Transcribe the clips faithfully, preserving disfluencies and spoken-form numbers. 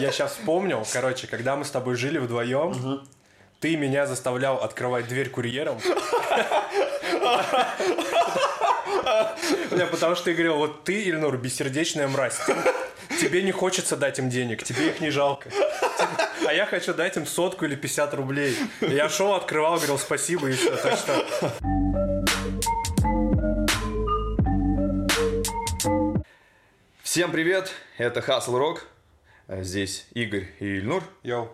Я сейчас вспомнил, короче, когда мы с тобой жили вдвоем, угу. ты меня заставлял открывать дверь курьером. Потому что ты говорил, вот ты, Ильнур, бессердечная мразь. Тебе не хочется дать им денег, тебе их не жалко. А я хочу дать им сотку или пятьдесят рублей. Я шел, открывал, говорил спасибо и все. Так что... Всем привет, это Хасл Рок. Здесь Игорь и Ильнур. Йоу.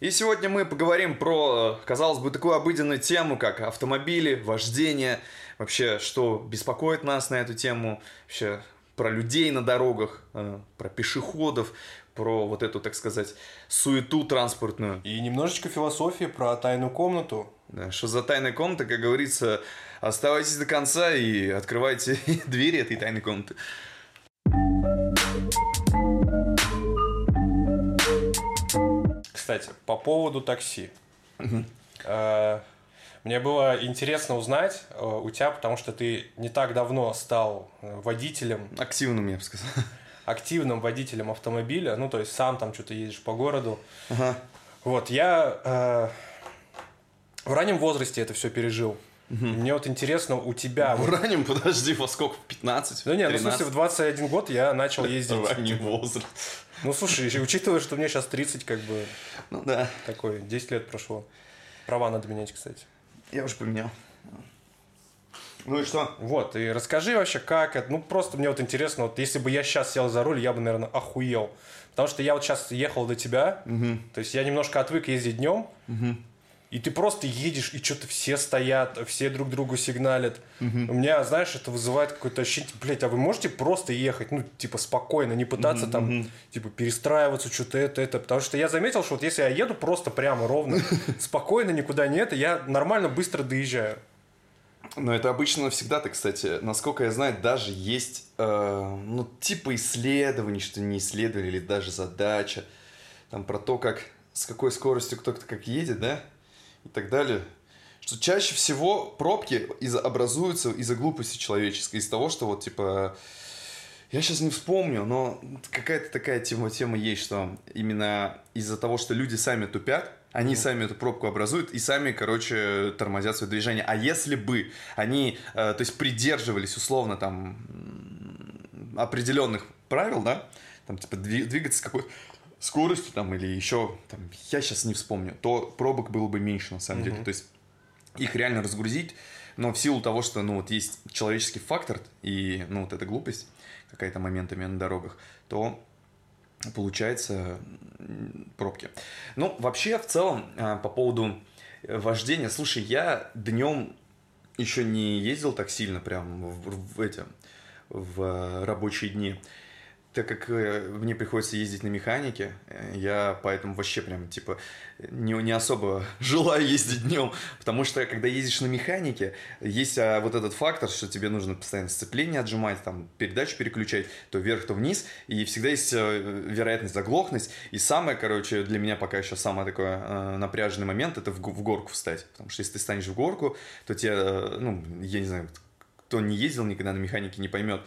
И сегодня мы поговорим про, казалось бы, такую обыденную тему, как автомобили, вождение. Вообще, что беспокоит нас на эту тему. Вообще, про людей на дорогах, про пешеходов, про вот эту, так сказать, суету транспортную. И немножечко философии про тайную комнату. Да, что за тайная комната, как говорится, оставайтесь до конца и открывайте двери этой тайной комнаты. Кстати, по поводу такси. Мне было интересно узнать у тебя, потому что ты не так давно стал водителем. Активным, я бы сказал. Активным водителем автомобиля. Ну, то есть сам там что-то ездишь по городу. Ага. Вот, я э, в раннем возрасте это все пережил. Угу. Мне вот интересно, у тебя... В раннем, подожди, во сколько? пятнадцать? Ну, нет, тринадцать? Ну, в смысле, в двадцать один год я начал ездить. Ранний возраст. Ну, слушай, учитывая, что мне сейчас тридцать, как бы... Ну, да. Такое, десять лет прошло. Права надо менять, кстати. Я уже поменял. Ну и что? Вот, и расскажи вообще, как это... Ну, просто мне вот интересно, вот если бы я сейчас сел за руль, я бы, наверное, охуел. Потому что я вот сейчас ехал до тебя, угу. то есть я немножко отвык ездить днем, угу. и ты просто едешь, и что-то все стоят, все друг другу сигналят. Угу. У меня, знаешь, это вызывает какое-то ощущение, блядь, а вы можете просто ехать, ну, типа, спокойно, не пытаться угу, там, угу. типа, перестраиваться, что-то это, это. Потому что я заметил, что вот если я еду просто прямо ровно, спокойно, никуда не это, я нормально быстро доезжаю. Но это обычно всегда так, кстати. Насколько я знаю, даже есть, э, ну, типа исследований, что не исследовали, или даже задача. Там про то, как, с какой скоростью кто-то как едет, да? И так далее. Что чаще всего пробки из- образуются из-за глупости человеческой. Из-за того, что вот, типа... Я сейчас не вспомню, но какая-то такая тема, тема есть, что именно из-за того, что люди сами тупят, они mm. сами эту пробку образуют и сами, короче, тормозят свое движение. А если бы они, э, то есть, придерживались условно там определенных правил, да, там, типа, двигаться с какой-то скоростью там или еще, там, я сейчас не вспомню, то пробок было бы меньше на самом mm-hmm. деле. То есть, их реально разгрузить, но в силу того, что, ну, вот есть человеческий фактор и, ну, вот эта глупость какая-то моментами на дорогах, то... Получается, пробки. Ну, вообще, в целом, по поводу вождения. Слушай, я днем еще не ездил так сильно прям в, в, эти, в рабочие дни. Так как мне приходится ездить на механике, я поэтому вообще прям, типа, не, не особо желаю ездить днем. Потому что, когда ездишь на механике, есть а, вот этот фактор, что тебе нужно постоянно сцепление отжимать, там, передачу переключать, то вверх, то вниз. И всегда есть вероятность заглохнуть. И самое, короче, для меня пока еще самый такой э, напряженный момент – это в, в горку встать. Потому что если ты станешь в горку, то тебе, э, ну, я не знаю, кто не ездил никогда на механике, не поймет,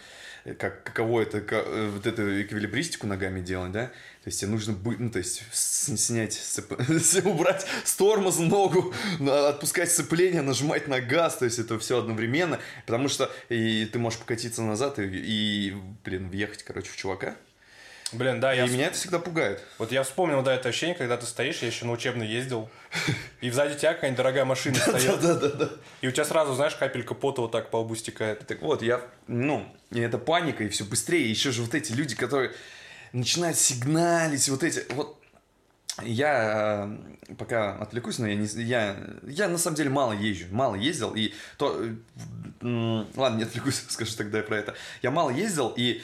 как, каково это, как, вот эту эквилибристику ногами делать, да? То есть тебе нужно быть, ну, то есть снять, сцеп... убрать с тормоза ногу, отпускать сцепление, нажимать на газ, то есть это все одновременно, потому что и ты можешь покатиться назад и, и блин, въехать, короче, в чувака. Блин, да, и я... меня это всегда пугает. Вот я вспомнил, да, это ощущение, когда ты стоишь, я еще на учебный ездил, и сзади тебя какая-нибудь дорогая машина стоит. Да-да-да. И у тебя сразу, знаешь, капелька пота вот так по лбу стекает. Так вот, я, ну, и это паника, и все быстрее. И еще же вот эти люди, которые начинают сигналить, вот эти, вот. Я пока отвлекусь, но я не я, я на самом деле мало езжу, мало ездил, и то... Ладно, не отвлекусь, скажу тогда про это. Я мало ездил, и...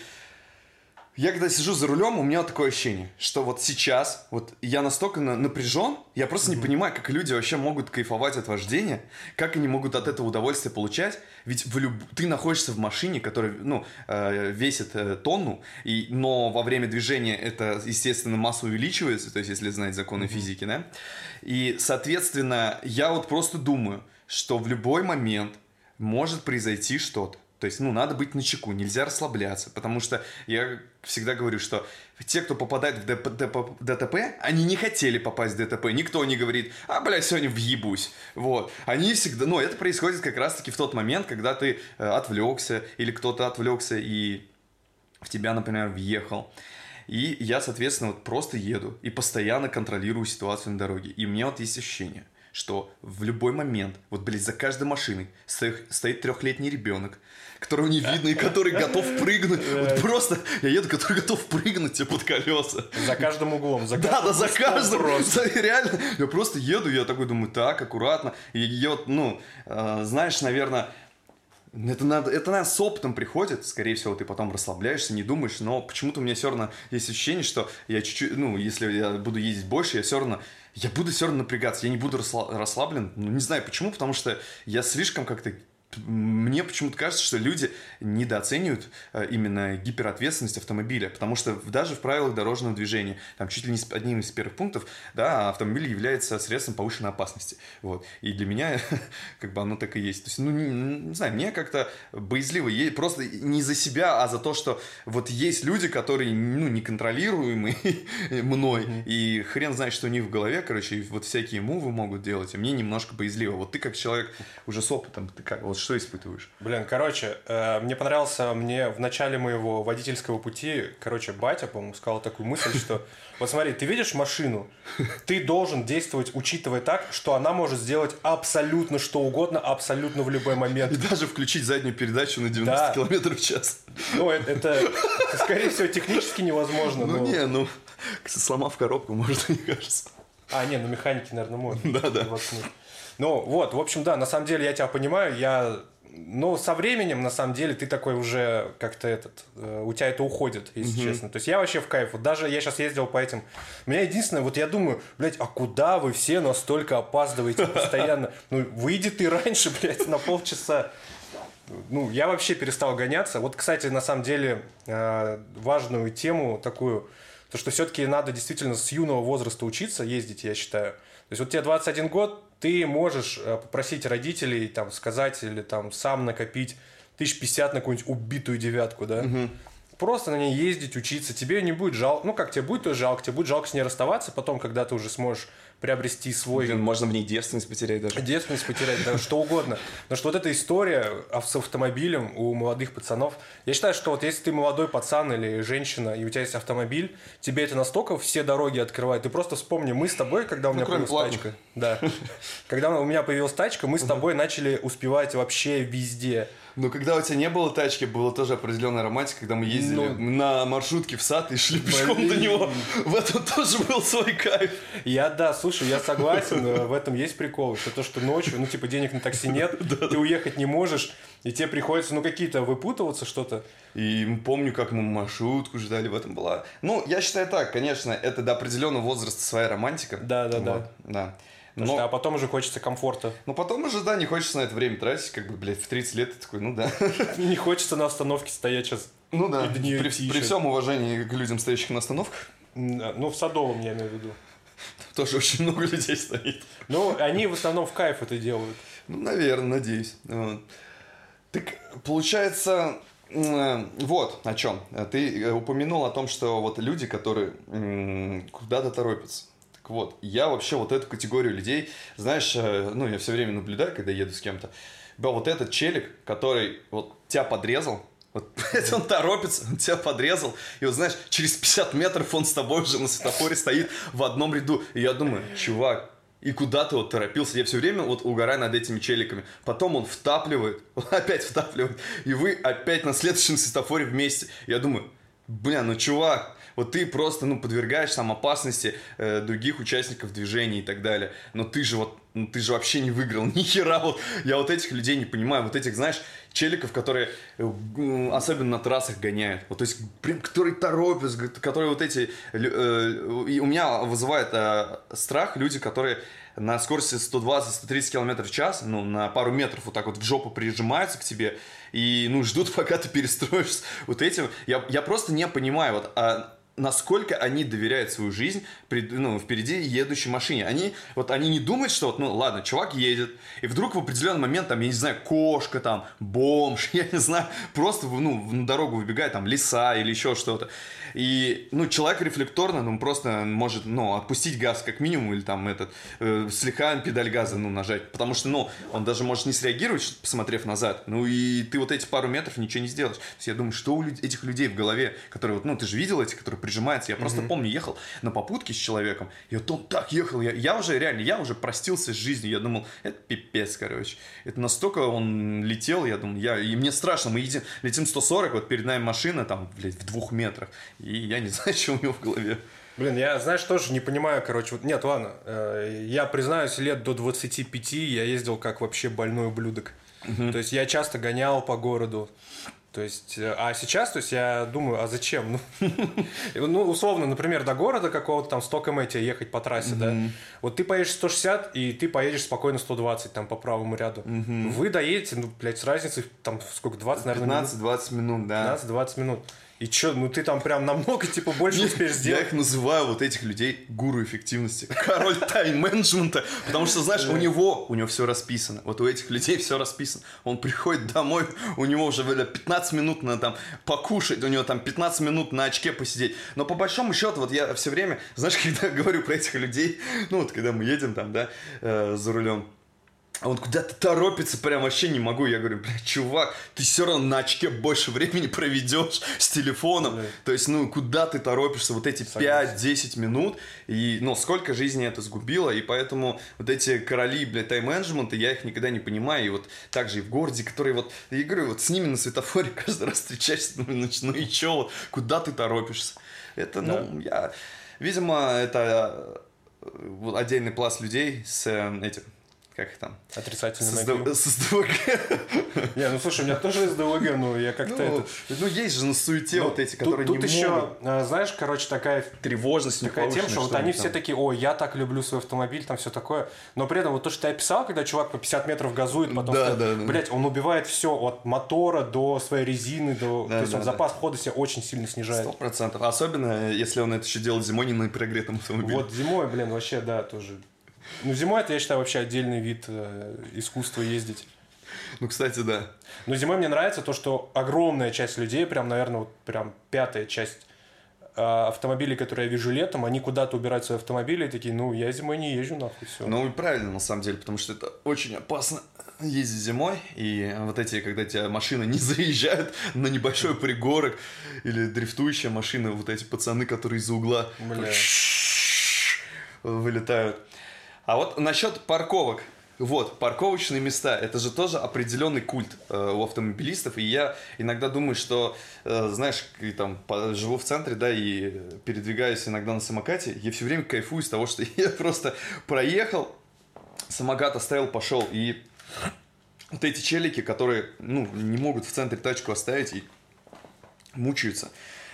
Я когда сижу за рулем, у меня вот такое ощущение, что вот сейчас вот я настолько на- напряжен, я просто mm-hmm. не понимаю, как люди вообще могут кайфовать от вождения, как они могут от этого удовольствие получать, ведь в люб... ты находишься в машине, которая, ну, э, весит э, тонну, и... но во время движения это, естественно, масса увеличивается, то есть если знать законы mm-hmm. физики, да, и, соответственно, я вот просто думаю, что в любой момент может произойти что-то. То есть, ну, надо быть начеку, нельзя расслабляться, потому что я всегда говорю, что те, кто попадает в ДТП, они не хотели попасть в ДТП, никто не говорит, а, бля, сегодня въебусь, вот. Они всегда, ну, это происходит как раз-таки в тот момент, когда ты отвлекся или кто-то отвлекся и в тебя, например, въехал. И я, соответственно, вот просто еду и постоянно контролирую ситуацию на дороге. И у меня вот есть ощущение, что в любой момент, вот, блядь, за каждой машиной стоит трехлетний ребенок, которого не видно и который готов прыгнуть. Вот просто я еду, который готов прыгнуть тебе под колеса. За каждым углом. За да, да, за каждым. Просто. Реально. Я просто еду, я такой думаю, так, аккуратно. И я вот, ну, знаешь, наверное... Это, надо, это наверное, с опытом приходит, скорее всего, ты потом расслабляешься, не думаешь, но почему-то у меня все равно есть ощущение, что я чуть-чуть, ну, если я буду ездить больше, я все равно, я буду все равно напрягаться, я не буду расслаблен, ну, не знаю почему, потому что я слишком как-то, мне почему-то кажется, что люди недооценивают именно гиперответственность автомобиля, потому что даже в правилах дорожного движения, там, чуть ли не одним из первых пунктов, да, автомобиль является средством повышенной опасности, вот, и для меня, как бы, оно так и есть, то есть, ну, не, не знаю, мне как-то боязливо, просто не за себя, а за то, что вот есть люди, которые, ну, неконтролируемы мной, и хрен знает, что у них в голове, короче, и вот всякие мувы могут делать, и мне немножко боязливо, вот ты как человек уже с опытом, ты как, вот что испытываешь? Блин, короче, э, мне понравился, мне в начале моего водительского пути, короче, батя, по-моему, сказал такую мысль, что вот смотри, ты видишь машину, ты должен действовать, учитывая так, что она может сделать абсолютно что угодно, абсолютно в любой момент. И даже включить заднюю передачу на девяносто да. километров в час. Ну, это, это, скорее всего, технически невозможно. Ну, но... не, ну, сломав коробку, может, мне кажется. А, не, ну, механики, наверное, можно. Да-да. Ну, вот, в общем, да, на самом деле я тебя понимаю, я... Ну, со временем, на самом деле, ты такой уже как-то этот... Э, у тебя это уходит, если mm-hmm. честно. То есть я вообще в кайф. Вот даже я сейчас ездил по этим... У меня единственное, вот я думаю, блядь, а куда вы все настолько опаздываете постоянно? Ну, выйди ты раньше, блядь, на полчаса. Ну, я вообще перестал гоняться. Вот, кстати, на самом деле, э, важную тему такую, то, что все-таки надо действительно с юного возраста учиться ездить, я считаю. То есть вот тебе двадцать один год, ты можешь попросить родителей там, сказать или там, сам накопить тысяч пятьдесят на какую-нибудь убитую девятку, да? Угу. Просто на ней ездить, учиться. Тебе не будет жалко. Ну, как тебе будет, то жалко. Тебе будет жалко с ней расставаться потом, когда ты уже сможешь приобрести свой... Блин, можно в ней девственность потерять даже. Девственность потерять, да, что угодно. Потому что вот эта история с автомобилем у молодых пацанов... Я считаю, что вот если ты молодой пацан или женщина, и у тебя есть автомобиль, тебе это настолько все дороги открывает. Ты просто вспомни, мы с тобой, когда у меня ну, появилась платных. Тачка... Да. Когда у меня появилась тачка, мы с тобой начали успевать вообще везде. Ну, когда у тебя не было тачки, была тоже определенная романтика, когда мы ездили ну, на маршрутке в сад и шли пешком блин. до него. В этом тоже был свой кайф. Я, да, слушай, я согласен, в этом есть прикол. Что то, что ночью, ну, типа, денег на такси нет, ты уехать не можешь, и тебе приходится, ну, какие-то выпутываться, что-то. И помню, как мы маршрутку ждали, в этом была... Ну, я считаю так, конечно, это до определенного возраста своя романтика. Да, да, да. Да. Но... Что, а потом уже хочется комфорта. Ну, потом уже, да, не хочется на это время тратить. Как бы, блядь, в тридцать лет ты такой, ну да. Не хочется на остановке стоять сейчас. Ну да, при, при всем уважении к людям, стоящих на остановках. Ну, в Садовом я имею в виду. Там тоже очень много людей стоит. Ну, они в основном в кайф это делают. Ну, наверное, надеюсь. Так, получается... Вот о чем. Ты упомянул о том, что вот люди, которые куда-то торопятся. Вот, я вообще вот эту категорию людей, знаешь, ну, я все время наблюдаю, когда еду с кем-то, да, вот этот челик, который вот тебя подрезал, вот, блядь, он торопится, он тебя подрезал, и вот, знаешь, через пятьдесят метров он с тобой уже на светофоре стоит в одном ряду, и я думаю, чувак, и куда ты вот торопился? Я все время вот угораю над этими челиками. Потом он втапливает, он опять втапливает, и вы опять на следующем светофоре вместе. Я думаю, бля, ну, чувак, вот ты просто, ну, подвергаешь сам опасности э, других участников движения и так далее. Но ты же вот, ну, ты же вообще не выиграл, ни хера. Вот, я вот этих людей не понимаю, вот этих, знаешь, челиков, которые э, особенно на трассах гоняют. Вот, то есть, прям, которые торопятся, которые вот эти... Э, э, и у меня вызывает э, страх люди, которые на скорости сто двадцать - сто тридцать км в час, ну, на пару метров вот так вот в жопу прижимаются к тебе и, ну, ждут, пока ты перестроишься. Вот этим я, я просто не понимаю, вот... А, насколько они доверяют свою жизнь пред, ну, впереди едущей машине. Они, вот, они не думают, что вот, ну ладно, чувак едет, и вдруг в определенный момент, там, я не знаю, кошка, там, бомж, я не знаю, просто ну, на дорогу выбегает, там, лиса или еще что-то. И, ну, человек рефлекторно, ну, просто может, ну, отпустить газ как минимум, или там, этот, э, слегка педаль газа, ну, нажать, потому что, ну, он даже может не среагировать, посмотрев назад, ну, и ты вот эти пару метров ничего не сделаешь. То есть я думаю, что у люд- этих людей в голове, которые, вот, ну, ты же видел эти, которые прижимаются, я просто mm-hmm. помню, ехал на попутке с человеком, и вот он так ехал, я, я уже, реально, я уже простился с жизнью, я думал, это пипец, короче, это настолько он летел, я думал, я, и мне страшно, мы едем, летим сто сорок, вот перед нами машина, там, блядь, в двух метрах, и я не знаю, что у него в голове. Блин, я, знаешь, тоже не понимаю, короче, вот, нет, ладно, э, я признаюсь, лет до двадцати пяти я ездил как вообще больной ублюдок, угу. То есть я часто гонял по городу, то есть, а сейчас, то есть, я думаю, а зачем? Ну, условно, например, до города какого-то там сто километров тебе ехать по трассе, да? Вот ты поедешь сто шестьдесят, и ты поедешь спокойно сто двадцать там по правому ряду. Вы доедете, ну, блядь, с разницей там сколько, двадцать, наверное, минут? пятнадцать-двадцать минут, да. пятнадцать-двадцать минут. И чё, ну ты там прям намного, типа, больше успеешь сделать. Я их называю, вот этих людей, гуру эффективности. Король тайм-менеджмента. Потому что, знаешь, у него, у него все расписано. Вот у этих людей все расписано. Он приходит домой, у него уже пятнадцать минут на там покушать, у него там пятнадцать минут на очке посидеть. Но по большому счету, вот я все время, знаешь, когда говорю про этих людей, ну вот когда мы едем там, да, э, за рулем, а он куда-то торопится, прям вообще не могу. Я говорю, бля, чувак, ты все равно на очке больше времени проведешь с телефоном. Да. То есть, ну, куда ты торопишься вот эти пять-десять минут? И, ну, сколько жизни это сгубило. И поэтому вот эти короли, бля, тайм-менеджмента, я их никогда не понимаю. И вот так же и в городе, которые вот, я говорю, вот с ними на светофоре каждый раз встречаешься, ну, ну и че, вот, куда ты торопишься? Это, да. ну, я... Видимо, это отдельный пласт людей с этим... Как их там? Отрицательный нагрев. С СДВГ. Не, ну слушай, у меня тоже СДВГ, но я как-то это... Ну есть же на суете вот эти, которые не могут. Тут еще, знаешь, короче, такая... Тревожность. Такая тема, что вот они все такие, ой, я так люблю свой автомобиль, там все такое. Но при этом вот то, что ты описал, когда чувак по пятьдесят метров газует, потом... Блять, он убивает все от мотора до своей резины, до... То есть он запас хода себя очень сильно снижает. Сто процентов. Особенно, если он это еще делает зимой, не на прогретом автомобиле. Вот зимой, блин, вообще, да, тоже... Ну, зимой это, я считаю, вообще отдельный вид э, искусства ездить. Ну, кстати, да. Но зимой мне нравится то, что огромная часть людей, прям, наверное, вот прям пятая часть э, автомобилей, которые я вижу летом, они куда-то убирают свои автомобили и такие, ну, я зимой не езжу, нахуй, все. Ну, и правильно, на самом деле, потому что это очень опасно ездить зимой, и вот эти, когда тебя машины не заезжают на небольшой пригорок, или дрифтующая машина, вот эти пацаны, которые из-за угла вылетают. А вот насчет парковок. Вот, парковочные места, это же тоже определенный культ э, у автомобилистов, и я иногда думаю, что, э, знаешь, и, там, по, живу в центре, да, и передвигаюсь иногда на самокате, я все время кайфую с того, что я просто проехал, самокат оставил, пошел, и вот эти челики, которые, ну, не могут в центре тачку оставить и мучаются.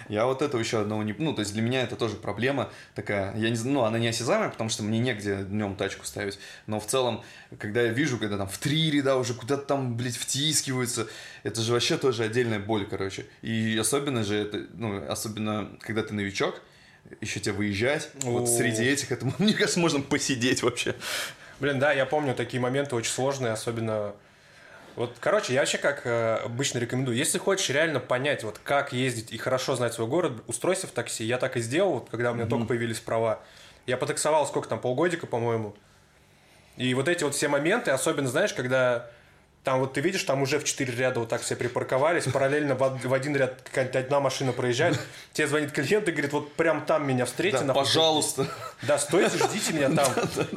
Я вот этого еще одного не... Ну, то есть для меня это тоже проблема такая. Я не знаю, ну, она неосязаемая, потому что мне негде днем тачку ставить. Но в целом, когда я вижу, когда там в три ряда уже куда-то там, блядь, втискиваются, это же вообще тоже отдельная боль, короче. И особенно же это, ну, особенно когда ты новичок, еще тебе выезжать. О-о-о. Вот среди этих, это, мне кажется, можно посидеть вообще. Блин, да, я помню такие моменты очень сложные, особенно... Вот, короче, я вообще как э, обычно рекомендую, если хочешь реально понять, вот как ездить и хорошо знать свой город, устройся в такси. Я так и сделал, вот, когда у меня mm-hmm. только появились права. Я потаксовал сколько там, полгодика, по-моему. И вот эти вот все моменты, особенно, знаешь, когда там вот ты видишь, там уже в четыре ряда вот так все припарковались, параллельно в один ряд какая-то одна машина проезжает, тебе звонит клиент и говорит, вот прям там меня встретьте. Да, пожалуйста. Да, стойте, ждите меня там.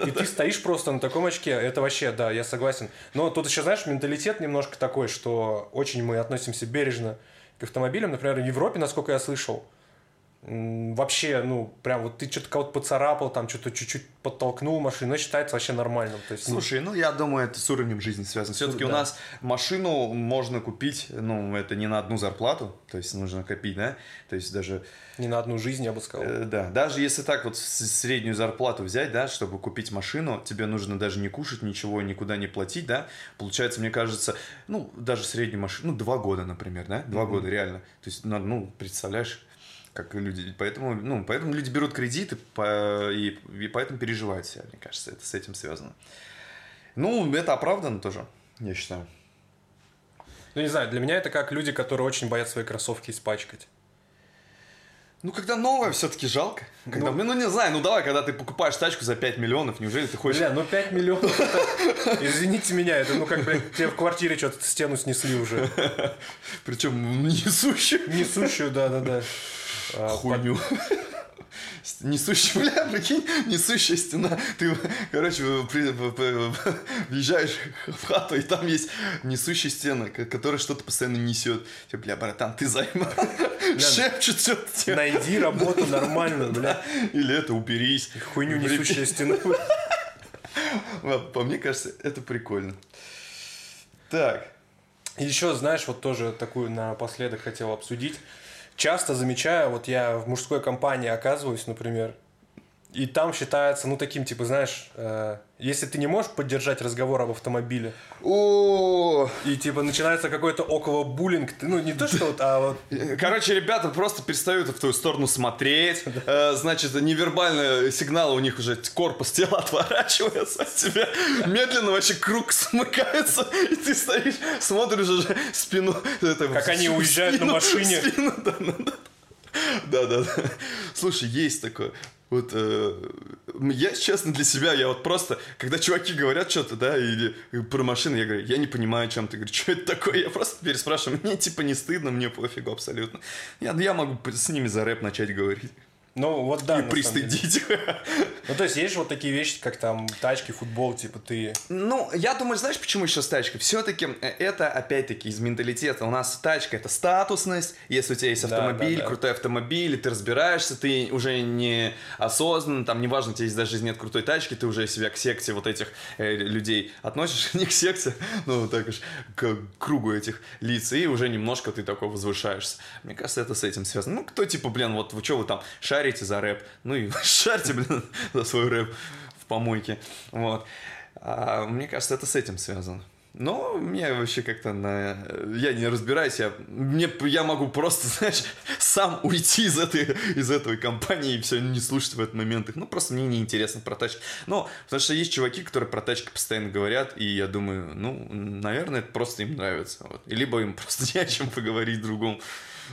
И ты стоишь просто на таком очке. Это вообще, да, я согласен. Но тут еще, знаешь, менталитет немножко такой, что очень мы относимся бережно к автомобилям. Например, в Европе, насколько я слышал, вообще, ну, прям вот ты что-то кого-то поцарапал, там что-то чуть-чуть подтолкнул машину, но считается вообще нормальным. То есть, слушай, ну, я думаю, это с уровнем жизни связано. Все-таки да. У нас машину можно купить, ну, это не на одну зарплату, то есть нужно копить, да? То есть даже... Не на одну жизнь, я бы сказал. Э, да, даже если так вот среднюю зарплату взять, да, чтобы купить машину, тебе нужно даже не кушать ничего, никуда не платить, да? Получается, мне кажется, ну, даже среднюю машину, ну, два года, например, да? Два mm-hmm. года, реально. То есть, ну, представляешь... как люди. Поэтому, ну, поэтому люди берут кредиты по, и, и поэтому переживают себя, мне кажется, это с этим связано. Ну, это оправдано тоже, я считаю. Ну, не знаю, для меня это как люди, которые очень боятся свои кроссовки испачкать. Ну, когда новая, все-таки жалко. Когда, ну, ну, не знаю, ну давай, когда ты покупаешь тачку за пять миллионов, неужели ты хочешь... Бля, ну пять миллионов, это... Извините меня, это ну как, блядь, тебе в квартире что-то стену снесли уже. Причем несущую. Несущую, да-да-да. Хуйню. Несущая, бля, прикинь, несущая стена. Ты, короче, въезжаешь в хату, и там есть несущая стена, которая что-то постоянно несет. Тебе, бля, братан, ты займа. Шепчет что-то тебе. Найди работу нормально, бля. Или это уберись. Хуйню несущая стена. По мне кажется, это прикольно. Так. Еще, знаешь, вот тоже такую напоследок хотел обсудить. Часто замечаю, вот я в мужской компании оказываюсь, например, и там считается, ну, таким, типа, знаешь, э, если ты не можешь поддержать разговор об автомобиле, о, и, типа, начинается какой-то околобуллинг, ну, не то, что вот, а вот... Короче, ребята просто перестают в твою сторону смотреть, значит, невербальные сигналы у них уже, корпус тела отворачивается от тебя, медленно вообще круг смыкается, и ты стоишь, смотришь уже спину... Как они уезжают на машине. Да-да-да. Слушай, есть такое... Вот э, я, честно, для себя, я вот просто, когда чуваки говорят что-то, да, или про машины, я говорю, я не понимаю, о чем ты, говорю, что это такое, я просто переспрашиваю, мне типа не стыдно, мне пофигу абсолютно, я, я могу с ними за рэп начать говорить. Ну, вот да. И пристыдить. Ну, то есть, есть же вот такие вещи, как там тачки, футбол, типа ты... Ну, я думаю, знаешь, почему еще с тачкой? Все-таки это, опять-таки, из менталитета. У нас тачка — это статусность. Если у тебя есть автомобиль, да, да, крутой да. автомобиль, и ты разбираешься, ты уже не осознанно, там, неважно, у тебя есть даже нет крутой тачки, ты уже себя к секте вот этих э, людей относишь, не к секте, ну, так уж, к кругу этих лиц, и уже немножко ты такой возвышаешься. Мне кажется, это с этим связано. Ну, кто, типа, блин, вот вы что вы там шарите? Шарите за рэп. Ну и шарьте, блин, за свой рэп в помойке. Вот. А, мне кажется, это с этим связано. Но мне вообще как-то на... Я не разбираюсь. Я, мне, я могу просто, знаешь, сам уйти из этой, из этой компании и все, не слушать в этот момент их. Ну, просто мне неинтересно про тачки. Ну, потому что есть чуваки, которые про тачки постоянно говорят, и я думаю, ну, наверное, это просто им нравится. Вот. Либо им просто не о чем поговорить другому.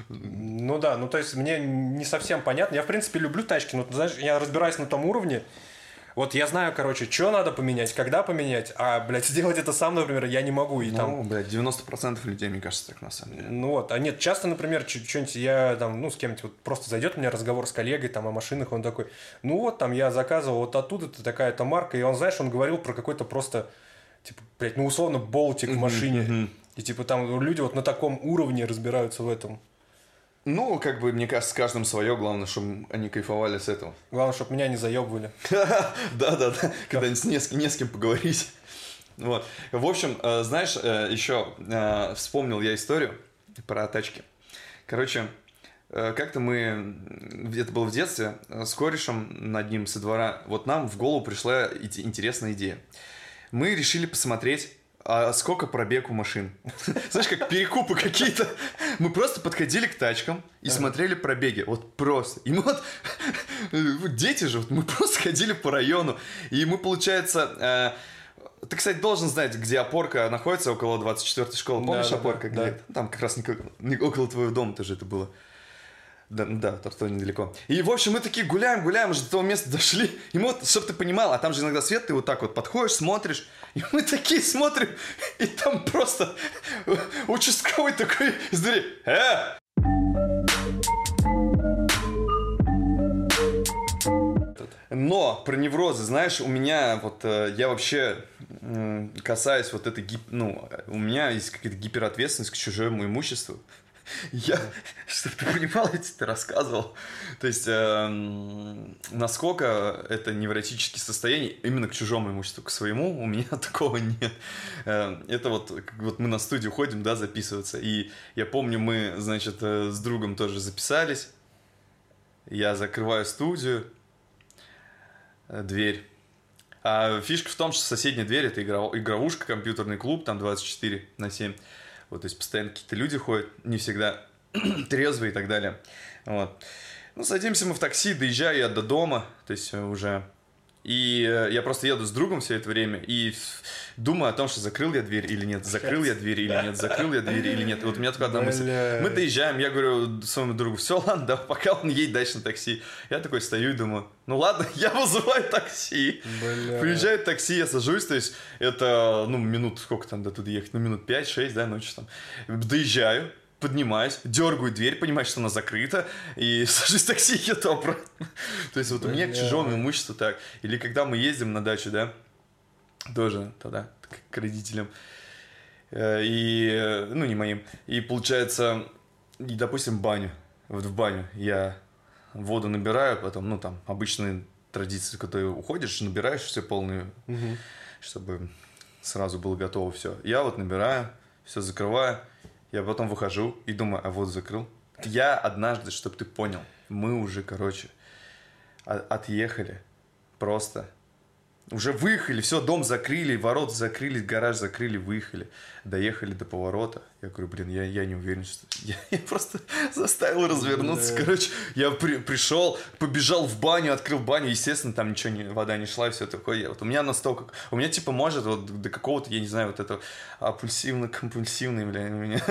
Ну да, ну то есть мне не совсем понятно. Я в принципе люблю тачки, но знаешь, я разбираюсь на том уровне. Вот я знаю, короче, что надо поменять, когда поменять, а, блядь, сделать это сам, например, я не могу. И ну, там... блядь, девяносто процентов людей, мне кажется, так на самом деле. Ну вот, а нет, часто, например, что-нибудь я там, ну, с кем-нибудь, вот просто зайдет у меня разговор с коллегой там о машинах, он такой, ну вот, там, я заказывал вот оттуда-то такая-то марка, и он, знаешь, он говорил про какой-то просто, типа, блядь, ну, условно, болтик в машине. Mm-hmm. И, типа, там люди вот на таком уровне разбираются в этом. Ну, как бы, мне кажется, с каждым свое. Главное, чтобы они кайфовали с этого. Главное, чтобы меня не заебывали. Да-да-да, когда не с кем поговорить. Вот. В общем, знаешь, еще вспомнил я историю про тачки. Короче, как-то мы, это было в детстве, с корешем над ним со двора, вот нам в голову пришла интересная идея. Мы решили посмотреть... А сколько пробег у машин? Знаешь, как перекупы какие-то. Мы просто подходили к тачкам и ага. смотрели пробеги. Вот просто. И мы вот... Дети же, вот мы просто ходили по району. И мы, получается... Э... Ты, кстати, должен знать, где опорка находится около двадцать четвёртой школы. Помнишь да, да, опорка? Да, где? Да. Там как раз не... около твоего дома тоже это было. Да, да, то недалеко. И, в общем, мы такие гуляем, гуляем, уже до того места дошли. И мы вот, чтоб ты понимал, а там же иногда свет, ты вот так вот подходишь, смотришь. И мы такие смотрим, и там просто участковый такой из двери. Э! Но про неврозы, знаешь, у меня вот, я вообще касаюсь вот этой, гип... ну, у меня есть какая-то гиперответственность к чужому имуществу. Я, чтобы ты понимал, я тебе рассказывал. То есть, э, насколько это невротические состояния именно к чужому имуществу, к своему у меня такого нет. Э, это вот, вот мы на студию ходим, да, записываться. И я помню, мы, значит, э, с другом тоже записались. Я закрываю студию, э, дверь. А фишка в том, что соседняя дверь — это игров, игровушка, компьютерный клуб, там двадцать четыре на семь. Вот, то есть постоянно какие-то люди ходят, не всегда трезвые и так далее. Вот. Ну, садимся мы в такси, доезжаю я до дома, то есть уже... И э, я просто еду с другом все это время и думаю о том, что закрыл я дверь или нет, закрыл я дверь или нет, закрыл я дверь или нет. Вот у меня только одна мысль. Мы доезжаем, я говорю своему другу, все, ладно, да, пока он едет дальше на такси. Я такой стою и думаю, ну ладно, я вызываю такси. Бля. Приезжает такси, я сажусь, то есть это, ну, минут, сколько там до туда ехать, ну, минут пять-шесть, да, ночью там. Доезжаю. Поднимаюсь, дергаю дверь, понимаю, что она закрыта, и сажусь в такси и еду обратно. То есть вот у меня к чужому имуществу так. Или когда мы ездим на дачу, да, тоже тогда к родителям, и, ну, не моим. И получается, допустим, баню. Вот в баню я воду набираю, потом, ну, там, обычные традиции, когда ты уходишь, набираешь все полную, угу. чтобы сразу было готово все. Я вот набираю, все закрываю. Я потом выхожу и думаю, а вот закрыл. Я однажды, чтобы ты понял, мы уже, короче, отъехали просто. Уже выехали, все, дом закрыли, ворот закрыли, гараж закрыли, выехали. Доехали до поворота. Я говорю, блин, я, я не уверен, что... Я, я просто заставил развернуться, да. Короче. Я при, пришел, побежал в баню, открыл баню. Естественно, там ничего, не, вода не шла и все такое. Я, вот у меня настолько... У меня, типа, может, вот до какого-то, я не знаю, вот этого опульсивно-компульсивный, блин, у меня.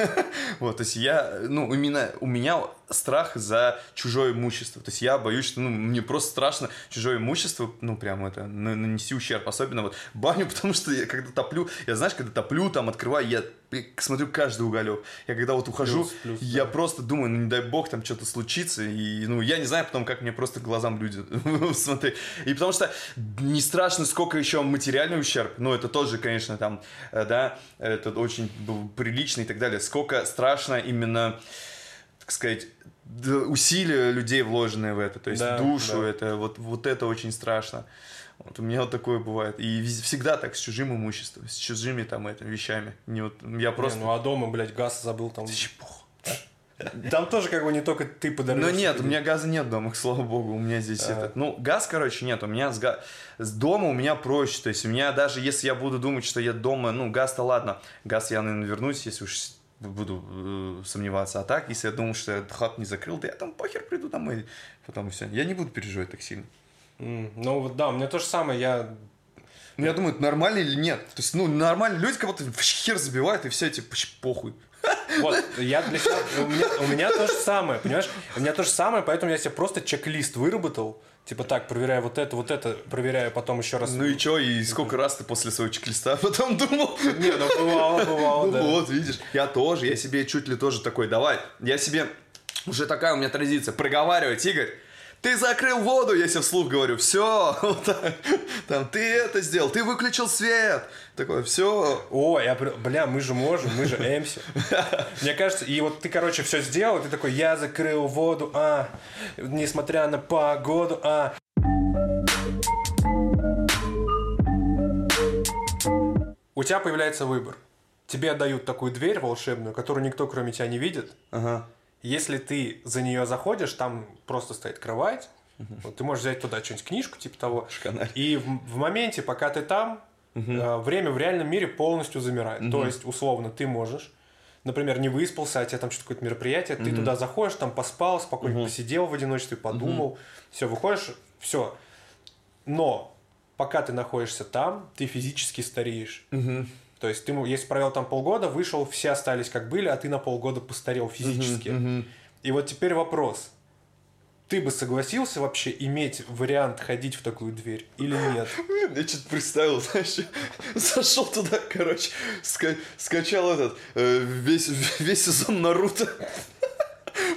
Вот, то есть я... Ну, именно у меня страх за чужое имущество. То есть я боюсь, что... Ну, мне просто страшно чужое имущество, ну, прям это... нанести ущерб, особенно вот баню, потому что я когда топлю, я, знаешь, когда топлю, там, открываю, я смотрю каждый уголек. Я когда вот ухожу, плюс, плюс, я да. просто думаю, ну, не дай бог, там что-то случится, и, ну, я не знаю потом, как мне просто глазам люди смотреть. И потому что не страшно, сколько еще материальный ущерб, ну, это тоже, конечно, там, да, это очень прилично и так далее, сколько страшно именно, так сказать, усилия людей, вложенные в это, то есть да, душу, да. это, вот, вот это очень страшно. Вот у меня вот такое бывает. И всегда так, с чужим имуществом, с чужими там это, вещами. Не, вот, я просто... не, ну а дома, блядь, газ забыл там. Чепух. Там тоже как бы не только ты подорвешься. Ну нет, у меня газа нет дома, слава богу, у меня здесь это... Ну, газ, короче, нет, у меня с дома у меня проще. То есть у меня даже, если я буду думать, что я дома, ну, газ-то ладно, газ я, наверное, вернусь, если уж... буду э, сомневаться. А так, если я думал, что я хат не закрыл, да я там похер приду домой. Потом все. Я не буду переживать так сильно. Mm, ну вот да, у меня то же самое. Я... Ну я думаю, это нормально или нет? То есть, ну, нормально. Люди кого-то хер забивают, и все типа похуй. Вот, я для себя... У меня, у меня то же самое, понимаешь? У меня то же самое, поэтому я себе просто чек-лист выработал. Типа так, проверяю вот это, вот это, проверяю потом еще раз. Ну и что, и сколько раз ты после своего чек-листа потом думал? Не, ну бывало, бывало, да. Ну вот, видишь, я тоже, я себе чуть ли тоже такой, давай. Я себе, уже такая у меня традиция, проговаривать, Игорь. Ты закрыл воду, я себе вслух говорю, все, вот так, там, ты это сделал, ты выключил свет, такое, все. О, я, бля, мы же можем, мы же эмси. Мне кажется, и вот ты, короче, все сделал, ты такой, я закрыл воду, а, несмотря на погоду, а. У тебя появляется выбор. Тебе дают такую дверь волшебную, которую никто, кроме тебя, не видит. Ага. Если ты за нее заходишь, там просто стоит кровать, uh-huh. вот, ты можешь взять туда что-нибудь, книжку типа того, Шканаль. И в, в моменте, пока ты там, uh-huh. э, время в реальном мире полностью замирает. Uh-huh. То есть, условно, ты можешь, например, не выспался, а тебе там что-то какое-то мероприятие, uh-huh. ты туда заходишь, там поспал, спокойно uh-huh. посидел в одиночестве, подумал, uh-huh. все, выходишь, все. Но пока ты находишься там, ты физически стареешь. Uh-huh. То есть ты, если провел там полгода, вышел, все остались как были, а ты на полгода постарел физически. Uh-huh, uh-huh. И вот теперь вопрос. Ты бы согласился вообще иметь вариант ходить в такую дверь или нет? Я что-то представил, знаешь, зашел туда, короче, ска- скачал этот, э, весь, весь сезон Наруто,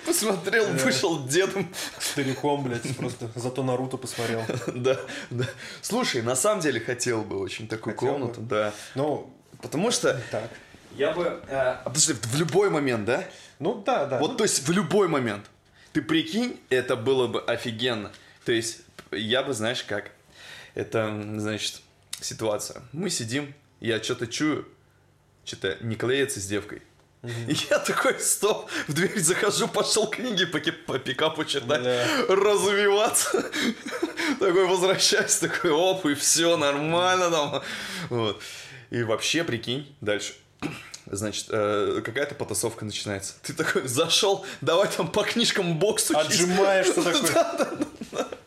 посмотрел, вышел дедом. Стариком, блядь, просто зато Наруто посмотрел. Да, да. Слушай, на самом деле хотел бы очень такую комнату, да. Ну... Потому что так. я бы... Э... Подожди, в любой момент, да? Ну да, да. Вот ну... то есть в любой момент. Ты прикинь, это было бы офигенно. То есть я бы, знаешь, как... Это, значит, ситуация. Мы сидим, я что-то чую, что-то не клеится с девкой. Mm-hmm. И я такой, стоп, в дверь захожу, пошел книги по, по пикапу читать, yeah. развиваться. Такой возвращаюсь, такой, оп, и все нормально там. Вот. И вообще, прикинь, дальше значит, э, какая-то потасовка начинается. Ты такой зашел, давай там по книжкам боксу. Отжимаешься такой.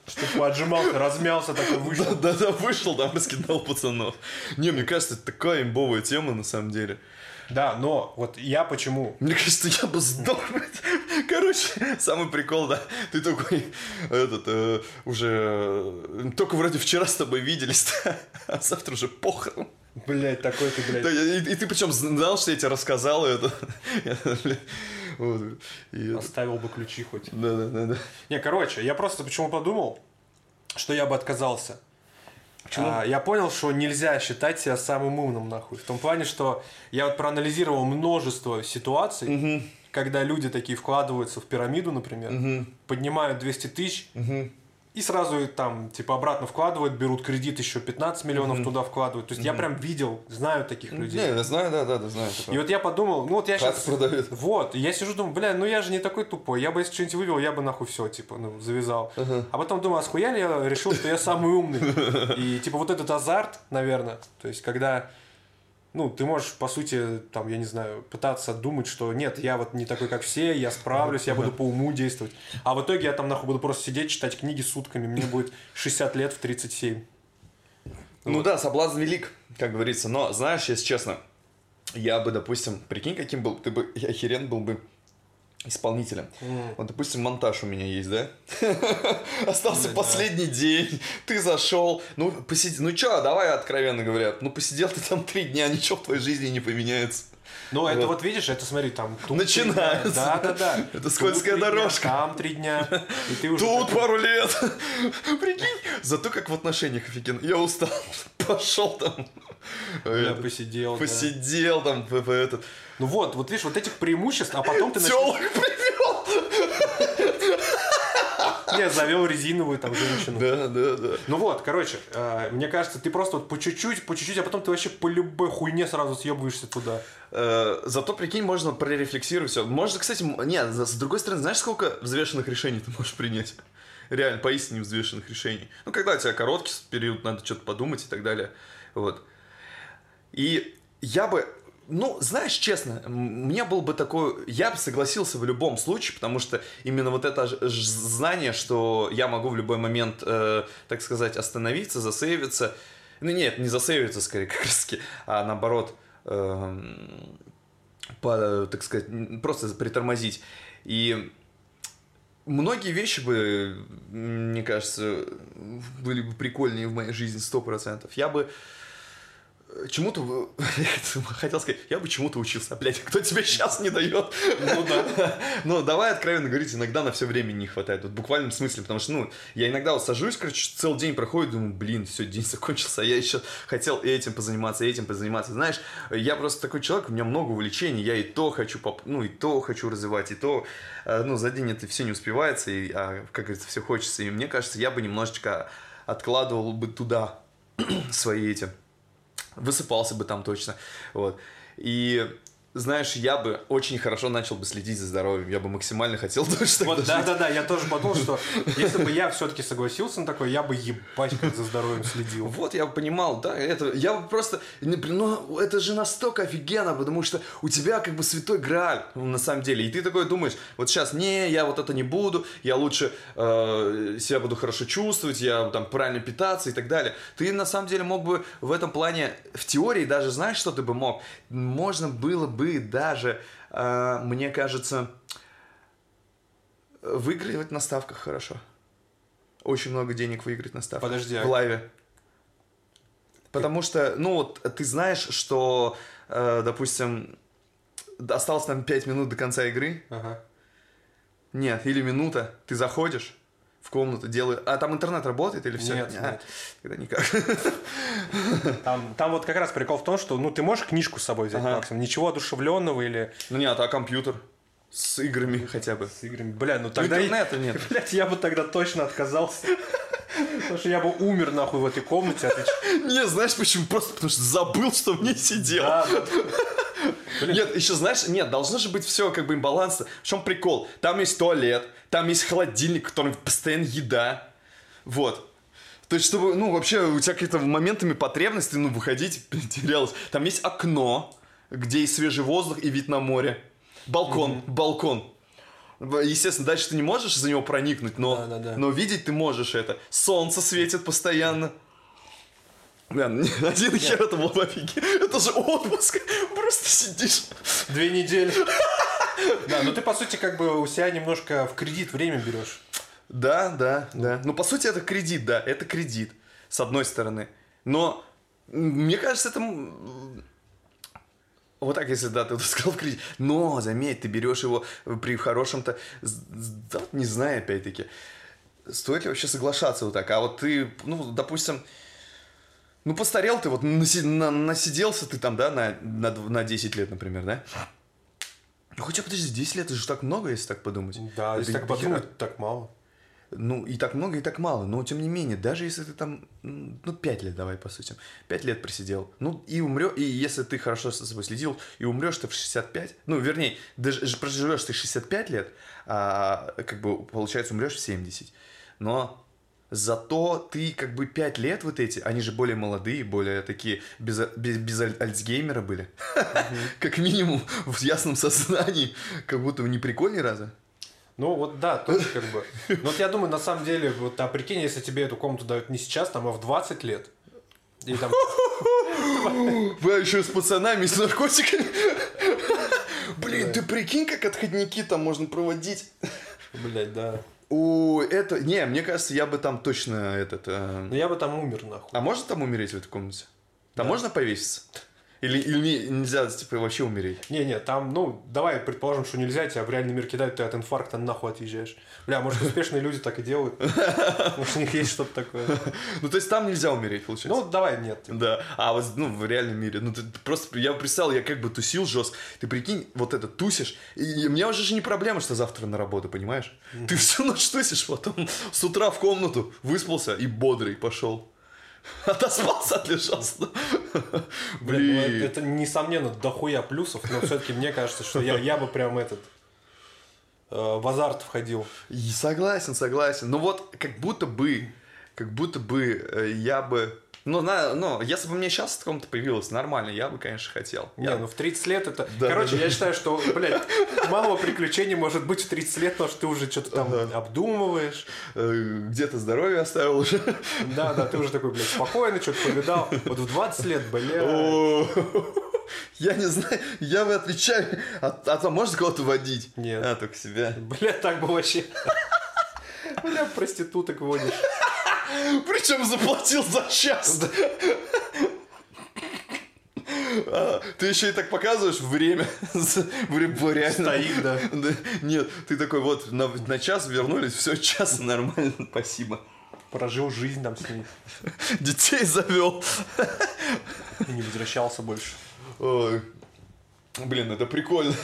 Что поотжимался, размялся, такой вышел. Да-да-да, вышел, да, раскидал пацанов. Не, мне кажется, это такая имбовая тема на самом деле. Да, но вот я почему... Мне кажется, я бы сдох. Короче, самый прикол, да. Ты такой, этот, э, уже... Только вроде вчера с тобой виделись, да? А завтра уже похорон. Блядь, такой ты, блядь. И, и, и ты причем знал, что я тебе рассказал это. Вот, и... Оставил бы ключи хоть. Да-да-да. Не, короче, я просто почему подумал, что я бы отказался. А, я понял, что нельзя считать себя самым умным, нахуй. В том плане, что я вот проанализировал множество ситуаций, uh-huh. когда люди такие вкладываются в пирамиду, например, uh-huh. поднимают двести тысяч uh-huh. и сразу там, типа, обратно вкладывают, берут кредит еще пятнадцать миллионов uh-huh. туда вкладывают. То есть uh-huh. я прям видел, знаю таких людей. Не, я знаю, да, да, да, знаю. Такого. И вот я подумал, ну вот я сейчас... продавец. Вот, я сижу, думаю, бля, ну я же не такой тупой. Я бы, если что-нибудь вывел, я бы нахуй все, типа, ну, завязал. Uh-huh. А потом думаю, а схуя ли я решил, что я самый умный? И, типа, вот этот азарт, наверное, то есть, когда... Ну, ты можешь, по сути, там, я не знаю, пытаться думать, что нет, я вот не такой, как все, я справлюсь, я буду по уму действовать. А в итоге я там, нахуй, буду просто сидеть, читать книги сутками, мне будет шестьдесят лет в тридцать семь. Ну вот. Да, соблазн велик, как говорится. Но, знаешь, если честно, я бы, допустим, прикинь, каким был, ты бы, я херен был бы исполнителем. Mm. Вот, допустим, монтаж у меня есть, да? Остался последний день, ты зашел, ну, посиди, ну, чё, давай, откровенно говоря, ну, посидел ты там три дня, ничего в твоей жизни не поменяется. Ну, это вот, видишь, это, смотри, там... Начинается. Да-да-да. Это скользкая дорожка. Там три дня. Тут пару лет. Прикинь. Зато как в отношениях офигенно. Я устал, пошел там. Я посидел. Посидел там, этот... Ну вот, вот видишь, вот этих преимуществ, а потом ты начал... Тёлок привёл! Я завел резиновую там женщину. Да, да, да. Ну вот, короче, э, мне кажется, ты просто вот по чуть-чуть, по чуть-чуть, а потом ты вообще по любой хуйне сразу съебываешься туда. Э, зато, прикинь, можно прорефлексировать все. Можно, кстати, нет, с другой стороны, знаешь, сколько взвешенных решений ты можешь принять? Реально, поистине взвешенных решений. Ну, когда у тебя короткий период, надо что-то подумать и так далее. Вот. И я бы... Ну, знаешь, честно, мне был бы такой... Я бы согласился в любом случае, потому что именно вот это знание, что я могу в любой момент, э, так сказать, остановиться, засейвиться. Ну, нет, не засейвиться, скорее, как раз таки, а наоборот, э, по, так сказать, просто притормозить. И многие вещи бы, мне кажется, были бы прикольнее в моей жизни сто процентов. Я бы... Чему-то, хотел сказать, я бы чему-то учился, а, блядь, кто тебе сейчас не дает? Ну да. Ну, давай откровенно говорить, иногда на все время не хватает, вот в буквальном смысле, потому что, ну, я иногда вот сажусь, короче, целый день проходит, думаю, блин, все, день закончился, а я еще хотел и этим позаниматься, и этим позаниматься, знаешь, я просто такой человек, у меня много увлечений, я и то хочу, поп... ну, и то хочу развивать, и то, ну, за день это все не успевается, и, а, как говорится, все хочется, и мне кажется, я бы немножечко откладывал бы туда свои эти... Высыпался бы там точно, вот. И, знаешь, я бы очень хорошо начал бы следить за здоровьем. Я бы максимально хотел точно вот, так да, жить. Да-да-да, я тоже подумал, что если бы я все-таки согласился на такое, я бы ебать как за здоровьем следил. Вот, я бы понимал, да, это... Я бы просто... Ну, это же настолько офигенно, потому что у тебя как бы святой грааль, на самом деле. И ты такой думаешь, вот сейчас, не, я вот это не буду, я лучше э, себя буду хорошо чувствовать, я там правильно питаться и так далее. Ты, на самом деле, мог бы в этом плане, в теории даже, знаешь, что ты бы мог? Можно было бы даже, э, мне кажется, выигрывать на ставках хорошо. Очень много денег выиграть на ставках. Подожди, в лайве. Потому что, ну вот, ты знаешь, что, э, допустим, осталось там пять минут до конца игры. Ага. Нет, или минута. Ты заходишь в комнату, делаю... А там интернет работает или все? Нет, а, нет. Тогда никак. Там, там вот как раз прикол в том, что ну ты можешь книжку с собой взять, ага. максимум, ничего одушевленного или... Ну нет, а компьютер с играми ну, хотя бы. С играми. Бля, ну тогда... Интернета нет. Блядь, я бы тогда точно отказался. Потому что я бы умер, нахуй, в этой комнате. Не, знаешь почему? Просто потому что забыл, что в ней сидел. Блин. Нет, еще знаешь, нет, должно же быть все как бы имбалансно. В чем прикол? Там есть туалет, там есть холодильник, в котором постоянно еда. Вот. То есть, чтобы, ну, вообще, у тебя какие-то моментами потребности, ну, выходить, терялось. Там есть окно. где и свежий воздух, и вид на море. Балкон, mm-hmm. балкон. Естественно, дальше ты не можешь за него проникнуть, но, да, да, да. но видеть ты можешь это. Солнце светит постоянно. Да, один хер это был пофиги. Это же отпуск. Просто сидишь. Две недели. Да, но ты, по сути, как бы у себя немножко в кредит время берешь. Да, да, да. Ну, по сути, это кредит, да. Это кредит, с одной стороны. Но, мне кажется, это... Вот так, если, да, ты сказал в кредит. Но, заметь, ты берешь его при хорошем-то... Да, не знаю, опять-таки. Стоит ли вообще соглашаться вот так? А вот ты, ну, допустим... Ну, постарел ты, вот насиделся ты там, да, на, на, на десять лет, например, да? Ну, хотя, подожди, десять лет, это же так много, если так подумать. Да, это если так подумать, хера... так мало. Ну, и так много, и так мало, но, тем не менее, даже если ты там, ну, пять лет, давай, по сути, пять лет просидел, ну, и умрёшь, и если ты хорошо за собой следил, и умрёшь ты в шестьдесят пять, ну, вернее, даже проживёшь ты шестьдесят пять лет, а, как бы, получается, умрёшь в семьдесят, но... Зато ты как бы пять лет вот эти, они же более молодые, более такие, без, без, без Альцгеймера были. Mm-hmm. Как минимум, в ясном сознании, как будто не прикол ни разу. Ну вот да, тоже как бы. Но вот я думаю, на самом деле, вот, а прикинь, если тебе эту комнату дают не сейчас, там, а в двадцать лет. И там... Вы еще с пацанами, и с наркотиками. Блин, ты прикинь, как отходники там можно проводить. Блять, да. У это не, мне кажется, я бы там точно этот. Э... Я бы там умер нахуй. А можно там умереть в этой комнате? Там да. можно повеситься? Или, или не, нельзя типа вообще умереть? Не, не, там, ну, давай предположим, что нельзя, тебя в реальный мир кидают, ты от инфаркта нахуй отъезжаешь. Бля, может, успешные люди так и делают? Может, у них есть что-то такое? Ну, то есть там нельзя умереть, получается? Ну, давай, нет. Да, а вот, ну, в реальном мире, ну, ты просто, я представил, я как бы тусил жестко, ты прикинь, вот это, тусишь, и у меня уже же не проблема, что завтра на работу, понимаешь? Ты всю ночь тусишь, потом с утра в комнату выспался и бодрый пошел. Отоспался, отлежался. Блин. Блин, это, несомненно, дохуя плюсов, но все-таки мне кажется, что я, я бы прям этот э, в азарт входил. И согласен, согласен. Но вот как будто бы, как будто бы э, я бы... Ну, на, ну, если бы мне сейчас в каком-то появилось нормально, я бы, конечно, хотел. Не, я... ну в тридцать лет это... Да, короче, да, да. я считаю, что, блядь, мало приключений может быть в тридцать лет, потому что ты уже что-то там ага. обдумываешь. Где-то здоровье оставил уже. Да, да, ты уже такой, блядь, спокойно что-то повидал. Вот в двадцать лет, блядь. Я не знаю, я бы отвечаю. А, а там можно кого-то водить? Нет. А, только себя. Блядь, так бы вообще... Бля, проституток водишь. Причем заплатил за час. А, ты еще и так показываешь время. Время стоит, да. Нет, ты такой вот на, на час вернулись, все, час нормально, спасибо. Прожил жизнь там с ним. Детей завел. И не возвращался больше. Ой. Блин, это прикольно.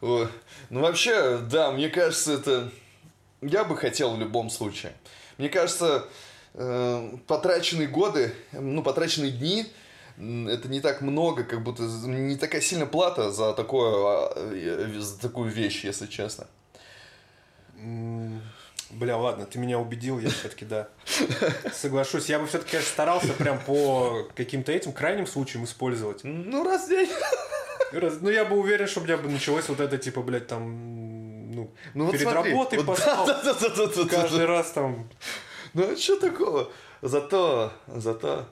Ой. Ну вообще, да, мне кажется, это... Я бы хотел в любом случае. Мне кажется, потраченные годы, ну, потраченные дни, это не так много, как будто не такая сильная плата за, такое, за такую вещь, если честно. Бля, ладно, ты меня убедил, я все-таки, да, соглашусь. Я бы все-таки, конечно, старался прям по каким-то этим крайним случаям использовать. Ну, раз в день. Раз, ну, я бы уверен, что у меня бы началось вот это, типа, блядь, там... Ну, ну, вот перед смотри, работой вот поспал, да, да, да, да, да, каждый да, да. раз там... Ну, а что такого? Зато, зато...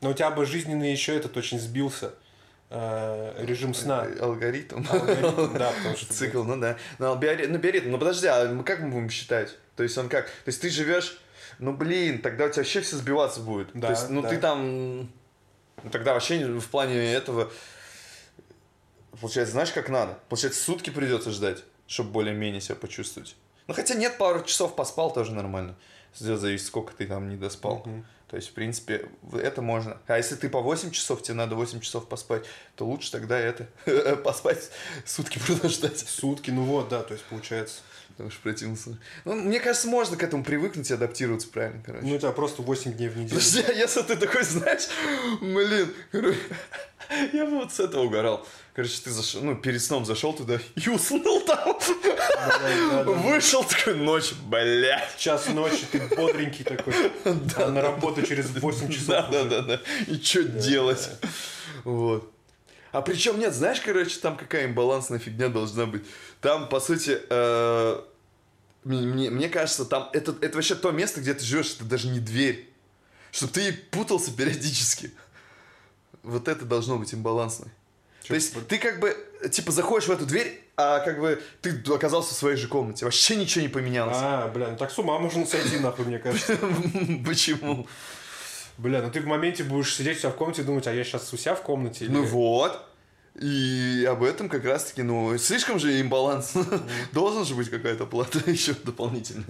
Но у тебя бы жизненный еще этот очень сбился, э, режим сна. Алгоритм. Алгоритм, да, потому что... Цикл, ну да. Ну, биоритм, ну подожди, а как мы будем считать? То есть он как? То есть ты живешь, ну блин, тогда у тебя вообще все сбиваться будет. Да, то есть, ну да. ты там... Ну, тогда вообще в плане этого... Получается, знаешь, как надо? Получается, сутки придется ждать, чтобы более-менее себя почувствовать. Ну, хотя нет, пару часов поспал тоже нормально. Здесь зависит, сколько ты там не доспал. Mm-hmm. То есть, в принципе, это можно. А если ты по восемь часов, тебе надо восемь часов поспать, то лучше тогда это, поспать, сутки продолжать. Сутки, ну вот, да, то есть, получается. Потому что противно. Ну, мне кажется, можно к этому привыкнуть и адаптироваться правильно, короче. Ну, это просто восемь дней в неделю. Подожди, а если ты такой, знаешь, блин, короче, я бы вот с этого угорал. Короче, ты заш... ну, перед сном зашел туда и уснул там. Вышел такой, ночь, блядь. Час ночи, ты бодренький такой. На работу через восемь часов. Да, да, да. И что делать? Вот. А причем нет, знаешь, короче, там какая имбалансная фигня должна быть. Там, по сути, э, мне, мне кажется, там это, это вообще то место, где ты живешь, это даже не дверь. Чтобы ты путался периодически. Вот это должно быть имбалансно. Чё, то есть, ты как бы, типа, заходишь в эту дверь, а как бы ты оказался в своей же комнате. Вообще ничего не поменялось. А, бля, ну так с ума можно сойти, нахуй, мне кажется. Почему? Бля, ну ты в моменте будешь сидеть у себя в комнате и думать, а я сейчас у себя в комнате? Или... Ну вот. И об этом как раз-таки, ну, слишком же имбаланс. Mm. Должен же быть какая-то плата еще дополнительная.